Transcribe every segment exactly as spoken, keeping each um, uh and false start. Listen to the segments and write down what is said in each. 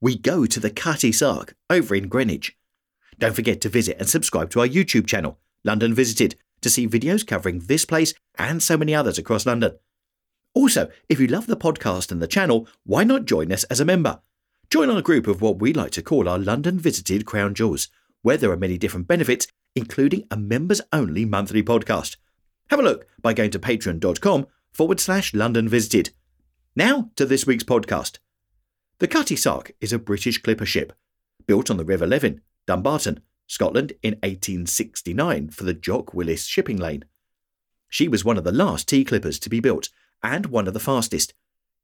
we go to the Cutty Sark over in Greenwich. Don't forget to visit and subscribe to our YouTube channel, London Visited, to see videos covering this place and so many others across London. Also, if you love the podcast and the channel, why not join us as a member? Join our group of what we like to call our London Visited Crown Jewels, where there are many different benefits, including a members-only monthly podcast. Have a look by going to patreon.com forward slash London Visited. Now to this week's podcast. The Cutty Sark is a British clipper ship, built on the River Leven, Dumbarton, Scotland in eighteen sixty-nine for the Jock Willis Shipping Line. She was one of the last tea clippers to be built, and one of the fastest,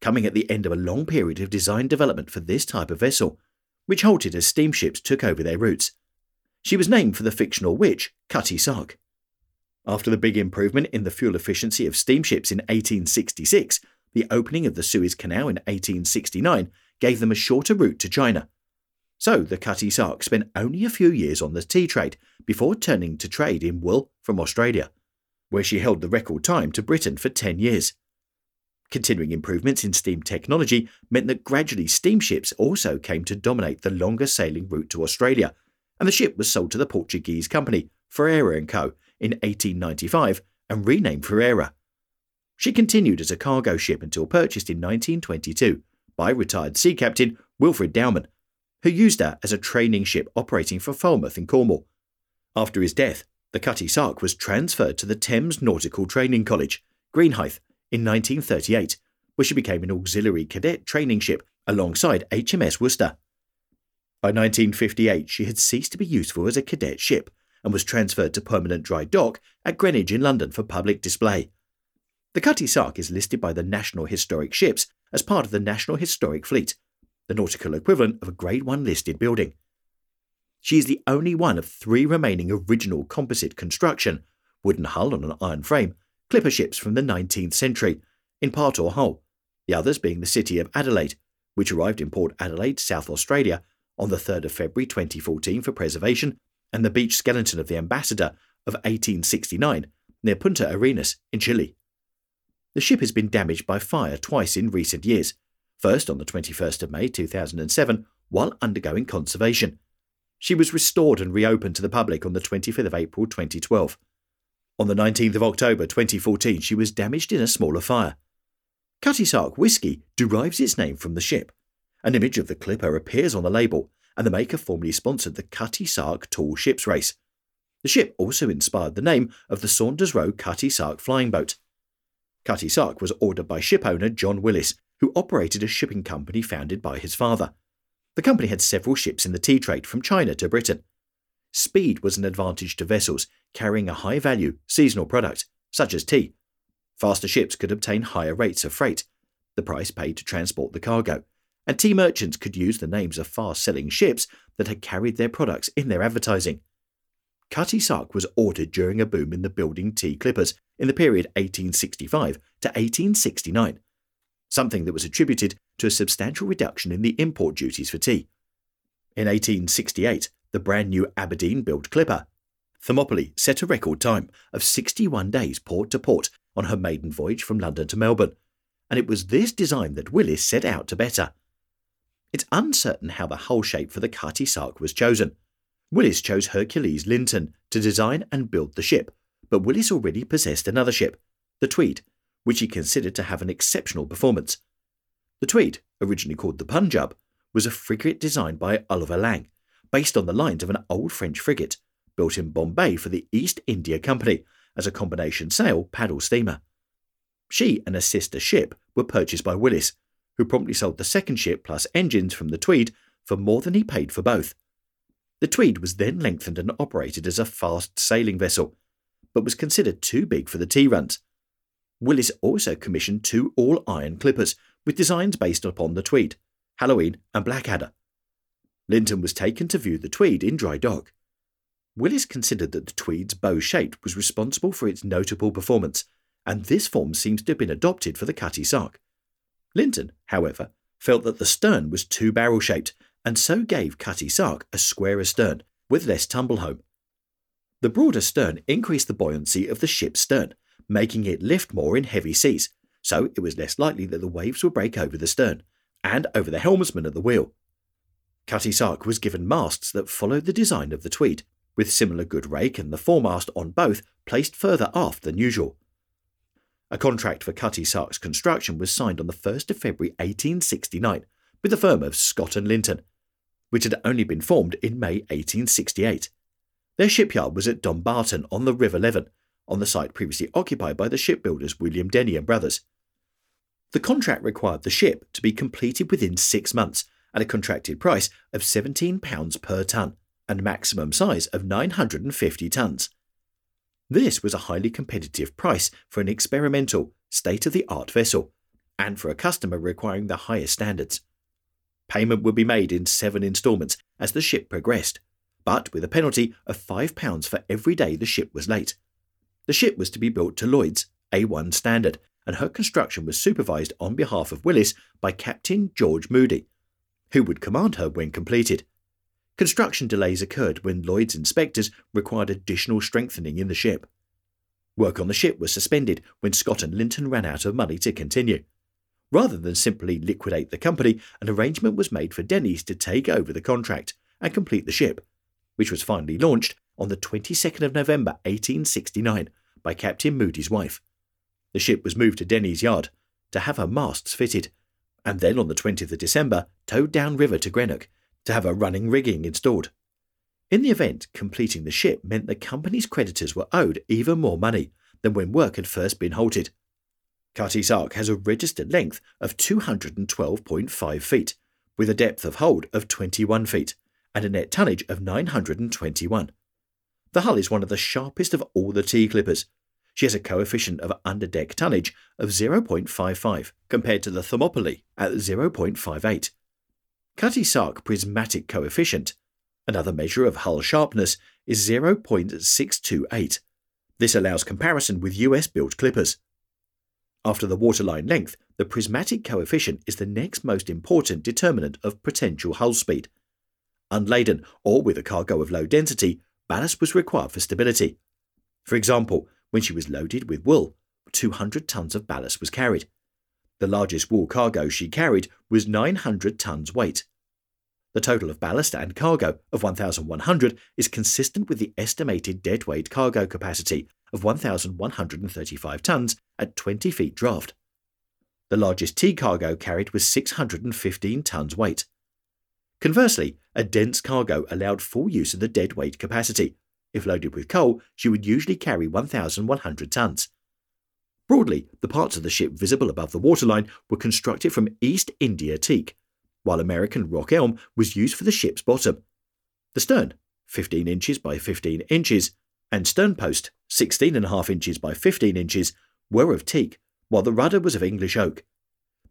coming at the end of a long period of design development for this type of vessel, which halted as steamships took over their routes. She was named for the fictional witch, Cutty Sark. After the big improvement in the fuel efficiency of steamships in eighteen sixty-six, the opening of the Suez Canal in eighteen sixty-nine gave them a shorter route to China. So the Cutty Sark spent only a few years on the tea trade before turning to trade in wool from Australia, where she held the record time to Britain for ten years. Continuing improvements in steam technology meant that gradually steamships also came to dominate the longer sailing route to Australia, and the ship was sold to the Portuguese company Ferreira and Co in eighteen ninety-five and renamed Ferreira. She continued as a cargo ship until purchased in nineteen twenty-two. By retired sea captain Wilfred Dowman, who used her as a training ship operating for Falmouth in Cornwall. After his death, the Cutty Sark was transferred to the Thames Nautical Training College, Greenhithe, in nineteen thirty-eight, where she became an auxiliary cadet training ship alongside H M S Worcester. By nineteen fifty-eight, she had ceased to be useful as a cadet ship and was transferred to permanent dry dock at Greenwich in London for public display. The Cutty Sark is listed by the National Historic Ships as part of the National Historic Fleet, the nautical equivalent of a Grade one listed building. She is the only one of three remaining original composite construction, wooden hull on an iron frame, clipper ships from the nineteenth century, in part or whole, the others being the City of Adelaide, which arrived in Port Adelaide, South Australia, on the third of February twenty fourteen for preservation, and the beach skeleton of the Ambassador of eighteen sixty-nine near Punta Arenas in Chile. The ship has been damaged by fire twice in recent years, first on the twenty-first of May two thousand seven while undergoing conservation. She was restored and reopened to the public on the twenty-fifth of April twenty twelve. On the nineteenth of October twenty fourteen she was damaged in a smaller fire. Cutty Sark Whisky derives its name from the ship. An image of the clipper appears on the label and the maker formerly sponsored the Cutty Sark Tall Ships Race. The ship also inspired the name of the Saunders Roe Cutty Sark flying boat. Cutty Sark was ordered by ship owner John Willis, who operated a shipping company founded by his father. The company had several ships in the tea trade from China to Britain. Speed was an advantage to vessels carrying a high-value, seasonal product, such as tea. Faster ships could obtain higher rates of freight, the price paid to transport the cargo, and tea merchants could use the names of fast-selling ships that had carried their products in their advertising. Cutty Sark was ordered during a boom in the building tea clippers in the period eighteen sixty-five to eighteen sixty-nine, something that was attributed to a substantial reduction in the import duties for tea. In eighteen sixty-eight, the brand new Aberdeen-built clipper Thermopylae set a record time of sixty-one days port to port on her maiden voyage from London to Melbourne, and it was this design that Willis set out to better. It's uncertain how the hull shape for the Cutty Sark was chosen. Willis chose Hercules Linton to design and build the ship, but Willis already possessed another ship, the Tweed, which he considered to have an exceptional performance. The Tweed, originally called the Punjab, was a frigate designed by Oliver Lang, based on the lines of an old French frigate, built in Bombay for the East India Company as a combination sail paddle steamer. She and a sister ship were purchased by Willis, who promptly sold the second ship plus engines from the Tweed for more than he paid for both. The Tweed was then lengthened and operated as a fast sailing vessel, but was considered too big for the tea runs. Willis also commissioned two all-iron clippers with designs based upon the Tweed, Halloween and Blackadder. Linton was taken to view the Tweed in dry dock. Willis considered that the Tweed's bow shape was responsible for its notable performance, and this form seems to have been adopted for the Cutty Sark. Linton, however, felt that the stern was too barrel-shaped, and so gave Cutty Sark a squarer stern, with less tumble-home. The broader stern increased the buoyancy of the ship's stern, making it lift more in heavy seas, so it was less likely that the waves would break over the stern, and over the helmsman at the wheel. Cutty Sark was given masts that followed the design of the Tweed, with similar good rake and the foremast on both placed further aft than usual. A contract for Cutty Sark's construction was signed on the first of February eighteen sixty-nine with the firm of Scott and Linton, which had only been formed in May eighteen sixty-eight. Their shipyard was at Dumbarton on the River Leven, on the site previously occupied by the shipbuilders William Denny and Brothers. The contract required the ship to be completed within six months at a contracted price of seventeen pounds per tonne and maximum size of nine hundred fifty tonnes. This was a highly competitive price for an experimental, state-of-the-art vessel, and for a customer requiring the highest standards. Payment would be made in seven instalments as the ship progressed, but with a penalty of five pounds for every day the ship was late. The ship was to be built to Lloyd's A one standard, and her construction was supervised on behalf of Willis by Captain George Moody, who would command her when completed. Construction delays occurred when Lloyd's inspectors required additional strengthening in the ship. Work on the ship was suspended when Scott and Linton ran out of money to continue. Rather than simply liquidate the company, an arrangement was made for Denny's to take over the contract and complete the ship, which was finally launched on the twenty-second of November eighteen sixty-nine by Captain Moody's wife. The ship was moved to Denny's yard to have her masts fitted, and then on the twentieth of December towed down river to Greenock to have her running rigging installed. In the event, completing the ship meant the company's creditors were owed even more money than when work had first been halted. Cutty Sark has a registered length of two hundred twelve point five feet, with a depth of hold of twenty-one feet, and a net tonnage of nine hundred twenty-one. The hull is one of the sharpest of all the tea clippers. She has a coefficient of underdeck tonnage of zero point five five, compared to the Thermopylae at zero point five eight. Cutty Sark prismatic coefficient, another measure of hull sharpness, is zero point six two eight. This allows comparison with U S-built clippers. After the waterline length, the prismatic coefficient is the next most important determinant of potential hull speed. Unladen or with a cargo of low density, ballast was required for stability. For example, when she was loaded with wool, two hundred tonnes of ballast was carried. The largest wool cargo she carried was nine hundred tonnes weight. The total of ballast and cargo of one thousand one hundred is consistent with the estimated deadweight cargo capacity of one thousand one hundred thirty-five tonnes at twenty feet draft. The largest tea cargo carried was six hundred fifteen tonnes weight. Conversely, a dense cargo allowed full use of the deadweight capacity. If loaded with coal, she would usually carry one thousand one hundred tonnes. Broadly, the parts of the ship visible above the waterline were constructed from East India teak, while American rock elm was used for the ship's bottom. The stern, fifteen inches by fifteen inches, and stern post, sixteen point five inches by fifteen inches, were of teak, while the rudder was of English oak.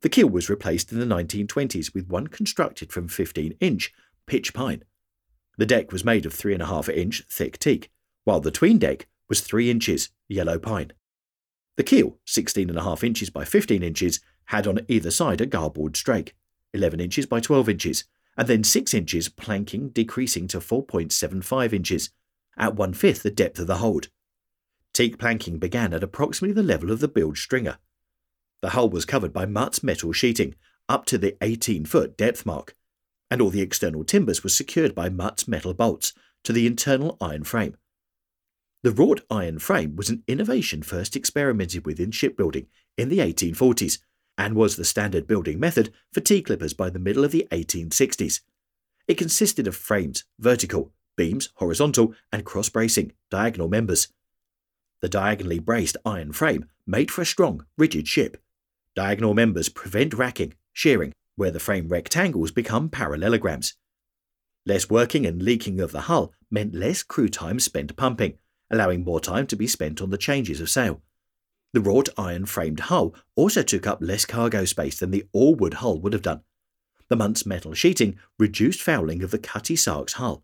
The keel was replaced in the nineteen twenties with one constructed from fifteen inch pitch pine. The deck was made of three point five inch thick teak, while the tween deck was three inches yellow pine. The keel, sixteen point five inches by fifteen inches, had on either side a garboard strake, eleven inches by twelve inches, and then six inches planking decreasing to four point seven five inches, at one-fifth the depth of the hold. Teak planking began at approximately the level of the bilge stringer. The hull was covered by Muntz metal sheeting, up to the eighteen-foot depth mark, and all the external timbers were secured by Muntz metal bolts to the internal iron frame. The wrought iron frame was an innovation first experimented with in shipbuilding in the eighteen forties, and was the standard building method for tea clippers by the middle of the eighteen sixties. It consisted of frames, vertical, beams, horizontal, and cross-bracing, diagonal members. The diagonally braced iron frame made for a strong, rigid ship. Diagonal members prevent racking, shearing, where the frame rectangles become parallelograms. Less working and leaking of the hull meant less crew time spent pumping, allowing more time to be spent on the changes of sail. The wrought iron framed hull also took up less cargo space than the all-wood hull would have done. The Muntz metal sheeting reduced fouling of the Cutty Sark's hull.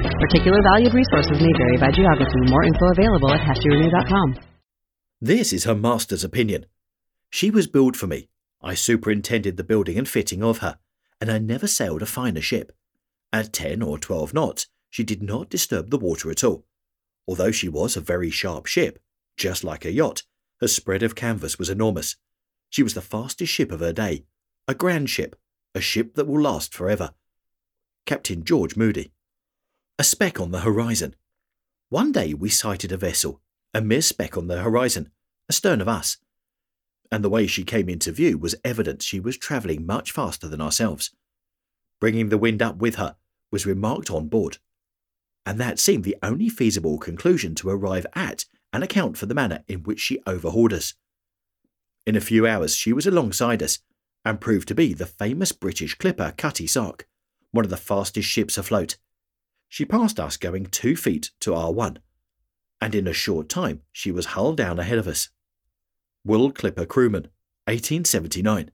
Particular valued resources may vary by geography. More info available at hefty renew dot com. This is her master's opinion. She was built for me. I superintended the building and fitting of her, and I never sailed a finer ship. At ten or twelve knots, she did not disturb the water at all. Although she was a very sharp ship, just like a yacht, her spread of canvas was enormous. She was the fastest ship of her day, a grand ship, a ship that will last forever. Captain George Moody. A speck on the horizon. One day we sighted a vessel, a mere speck on the horizon, astern of us. And the way she came into view was evident she was travelling much faster than ourselves. Bringing the wind up with her was remarked on board, and that seemed the only feasible conclusion to arrive at and account for the manner in which she overhauled us. In a few hours she was alongside us, and proved to be the famous British clipper Cutty Sark, one of the fastest ships afloat. She passed us going two feet to our one, and in a short time she was hull down ahead of us. Will Clipper Crewman, eighteen seventy-nine.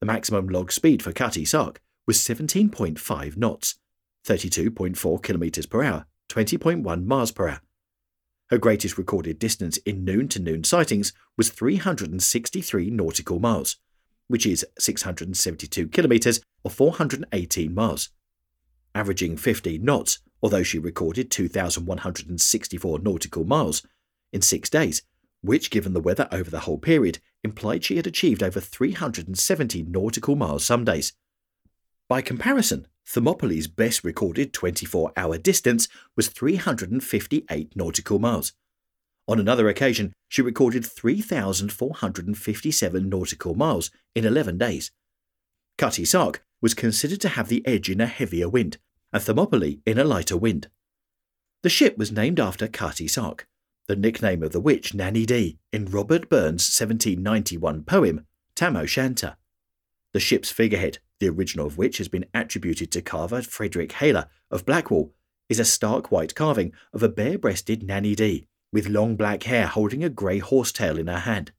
The maximum log speed for Cutty Sark was seventeen point five knots, thirty-two point four kilometres per hour, twenty point one miles per hour. Her greatest recorded distance in noon to noon sightings was three hundred sixty-three nautical miles, which is six hundred seventy-two kilometres or four hundred eighteen miles. Averaging fifteen knots, although she recorded two thousand one hundred sixty-four nautical miles in six days, which, given the weather over the whole period, implied she had achieved over three hundred seventy nautical miles some days. By comparison, Thermopylae's best recorded twenty-four hour distance was three hundred fifty-eight nautical miles. On another occasion, she recorded three thousand four hundred fifty-seven nautical miles in eleven days. Cutty Sark was considered to have the edge in a heavier wind, and Thermopylae in a lighter wind. The ship was named after Cutty Sark, the nickname of the witch Nanny Dee in Robert Burns' seventeen ninety-one poem Tam O'Shanter. The ship's figurehead, the original of which has been attributed to carver Frederick Haler of Blackwall, is a stark white carving of a bare-breasted Nanny Dee with long black hair holding a grey horsetail in her hand.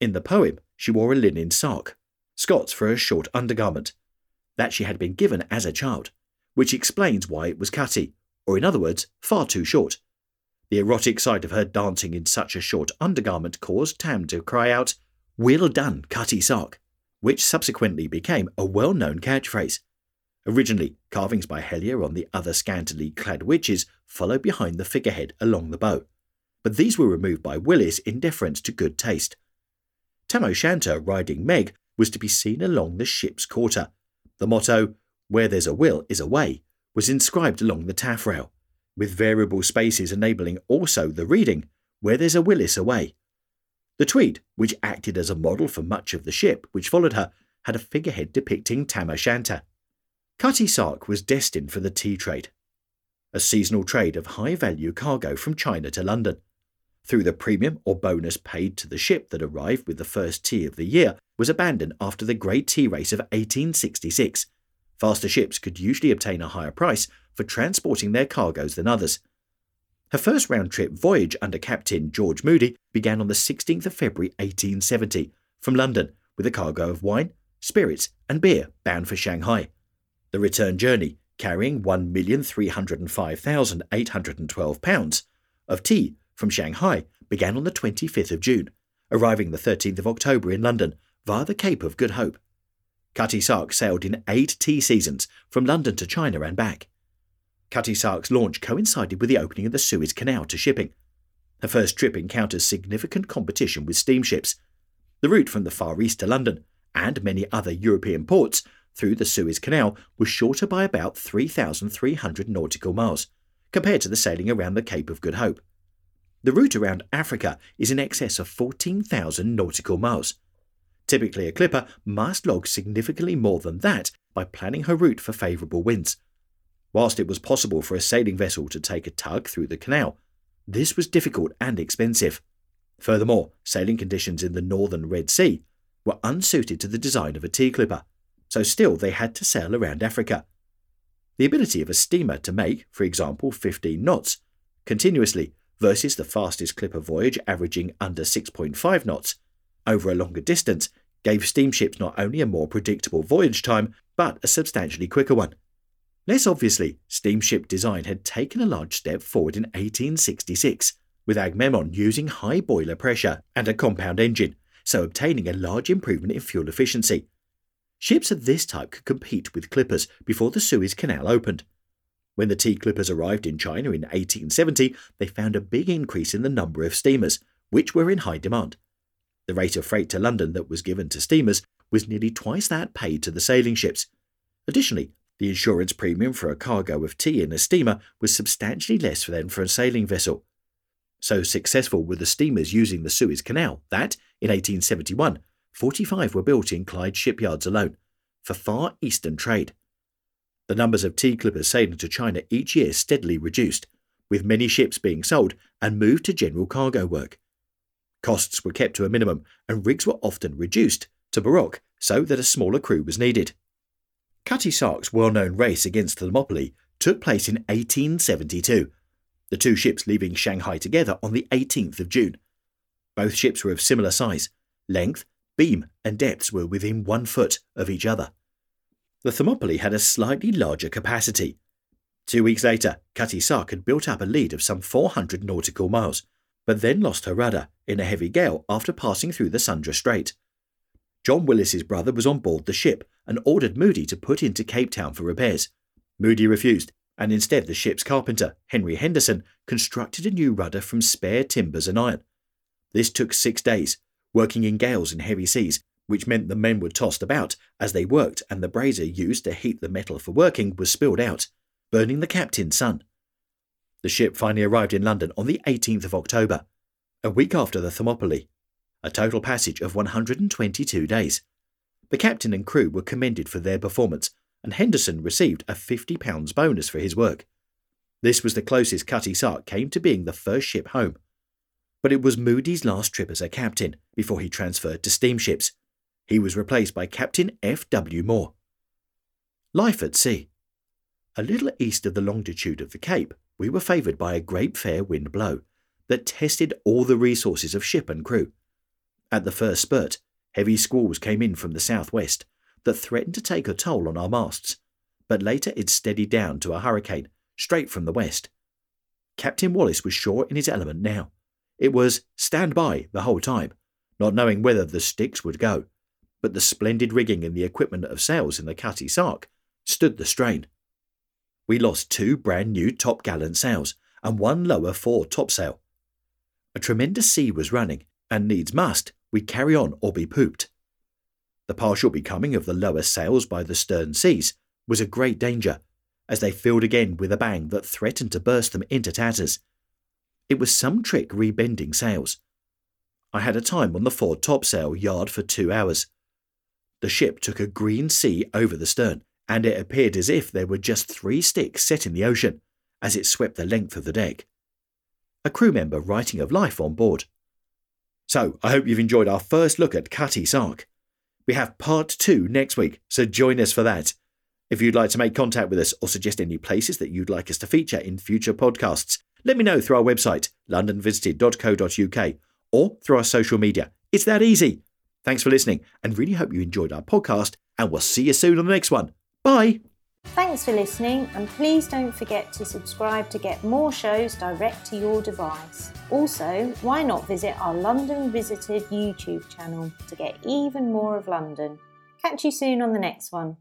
In the poem, she wore a linen sark, Scots for a short undergarment, that she had been given as a child, which explains why it was cutty, or in other words, far too short. The erotic sight of her dancing in such a short undergarment caused Tam to cry out, "Well done, Cutty Sark," which subsequently became a well-known catchphrase. Originally, carvings by Hellier on the other scantily clad witches followed behind the figurehead along the bow, but these were removed by Willis in deference to good taste. Tam O'Shanter riding Meg was to be seen along the ship's quarter. The motto, "Where there's a will is a way," was inscribed along the taffrail, with variable spaces enabling also the reading, "Where there's a will is a way." The Tweed, which acted as a model for much of the ship which followed her, had a figurehead depicting Tam O'Shanter. Cutty Sark was destined for the tea trade, a seasonal trade of high-value cargo from China to London. Through the premium or bonus paid to the ship that arrived with the first tea of the year was abandoned after the Great Tea Race of eighteen sixty-six. Faster ships could usually obtain a higher price for transporting their cargoes than others. Her first round-trip voyage under Captain George Moody began on the sixteenth of February eighteen seventy from London with a cargo of wine, spirits and beer bound for Shanghai. The return journey, carrying one million three hundred five thousand eight hundred twelve pounds of tea from Shanghai, began on the twenty-fifth of June, arriving the thirteenth of October in London via the Cape of Good Hope. Cutty Sark sailed in eight tea seasons from London to China and back. Cutty Sark's launch coincided with the opening of the Suez Canal to shipping. Her first trip encounters significant competition with steamships. The route from the Far East to London and many other European ports through the Suez Canal was shorter by about three thousand three hundred nautical miles, compared to the sailing around the Cape of Good Hope. The route around Africa is in excess of fourteen thousand nautical miles. Typically a clipper must log significantly more than that by planning her route for favourable winds. Whilst it was possible for a sailing vessel to take a tug through the canal, this was difficult and expensive. Furthermore, sailing conditions in the northern Red Sea were unsuited to the design of a tea clipper, so still they had to sail around Africa. The ability of a steamer to make, for example, fifteen knots continuously versus the fastest clipper voyage averaging under six point five knots over a longer distance gave steamships not only a more predictable voyage time, but a substantially quicker one. Less obviously, steamship design had taken a large step forward in eighteen sixty-six, with Agamemnon using high boiler pressure and a compound engine, so obtaining a large improvement in fuel efficiency. Ships of this type could compete with clippers before the Suez Canal opened. When the tea clippers arrived in China in eighteen seventy, they found a big increase in the number of steamers, which were in high demand. The rate of freight to London that was given to steamers was nearly twice that paid to the sailing ships. Additionally, the insurance premium for a cargo of tea in a steamer was substantially less than for a sailing vessel. So successful were the steamers using the Suez Canal that, in eighteen seventy-one, forty-five were built in Clyde shipyards alone, for Far Eastern trade. The numbers of tea clippers sailing to China each year steadily reduced, with many ships being sold and moved to general cargo work. Costs were kept to a minimum and rigs were often reduced to baroque so that a smaller crew was needed. Cutty Sark's well-known race against Thermopylae took place in eighteen seventy-two, the two ships leaving Shanghai together on the eighteenth of June. Both ships were of similar size, length, beam and depths were within one foot of each other. The Thermopylae had a slightly larger capacity. Two weeks later, Cutty Sark had built up a lead of some four hundred nautical miles, but then lost her rudder in a heavy gale after passing through the Sundra Strait. John Willis's brother was on board the ship and ordered Moody to put into Cape Town for repairs. Moody refused, and instead the ship's carpenter, Henry Henderson, constructed a new rudder from spare timbers and iron. This took six days, working in gales and heavy seas, which meant the men were tossed about as they worked and the brazier used to heat the metal for working was spilled out, burning the captain's son. The ship finally arrived in London on the eighteenth of October, a week after the Thermopylae, a total passage of one hundred twenty-two days. The captain and crew were commended for their performance, and Henderson received a fifty pounds bonus for his work. This was the closest Cutty Sark came to being the first ship home. But it was Moody's last trip as a captain before he transferred to steamships. He was replaced by Captain F W Moore. Life at sea. A little east of the longitude of the Cape, we were favoured by a great fair wind blow that tested all the resources of ship and crew. At the first spurt, heavy squalls came in from the southwest that threatened to take a toll on our masts, but later it steadied down to a hurricane straight from the west. Captain Wallis was sure in his element now. It was stand by the whole time, not knowing whether the sticks would go, but the splendid rigging and the equipment of sails in the Cutty Sark stood the strain. We lost two brand new top-gallant sails and one lower fore topsail. A tremendous sea was running, and needs must we carry on or be pooped. The partial becoming of the lower sails by the stern seas was a great danger, as they filled again with a bang that threatened to burst them into tatters. It was some trick rebending sails. I had a time on the fore topsail yard for two hours. The ship took a green sea over the stern, and it appeared as if there were just three sticks set in the ocean, as it swept the length of the deck. A crew member writing of life on board. So, I hope you've enjoyed our first look at Cutty Sark. We have part two next week, so join us for that. If you'd like to make contact with us or suggest any places that you'd like us to feature in future podcasts, let me know through our website, london visited dot co dot u k, or through our social media. It's that easy. Thanks for listening, and really hope you enjoyed our podcast, and we'll see you soon on the next one. Bye. Thanks for listening, and please don't forget to subscribe to get more shows direct to your device. Also, why not visit our London Visited YouTube channel to get even more of London. Catch you soon on the next one.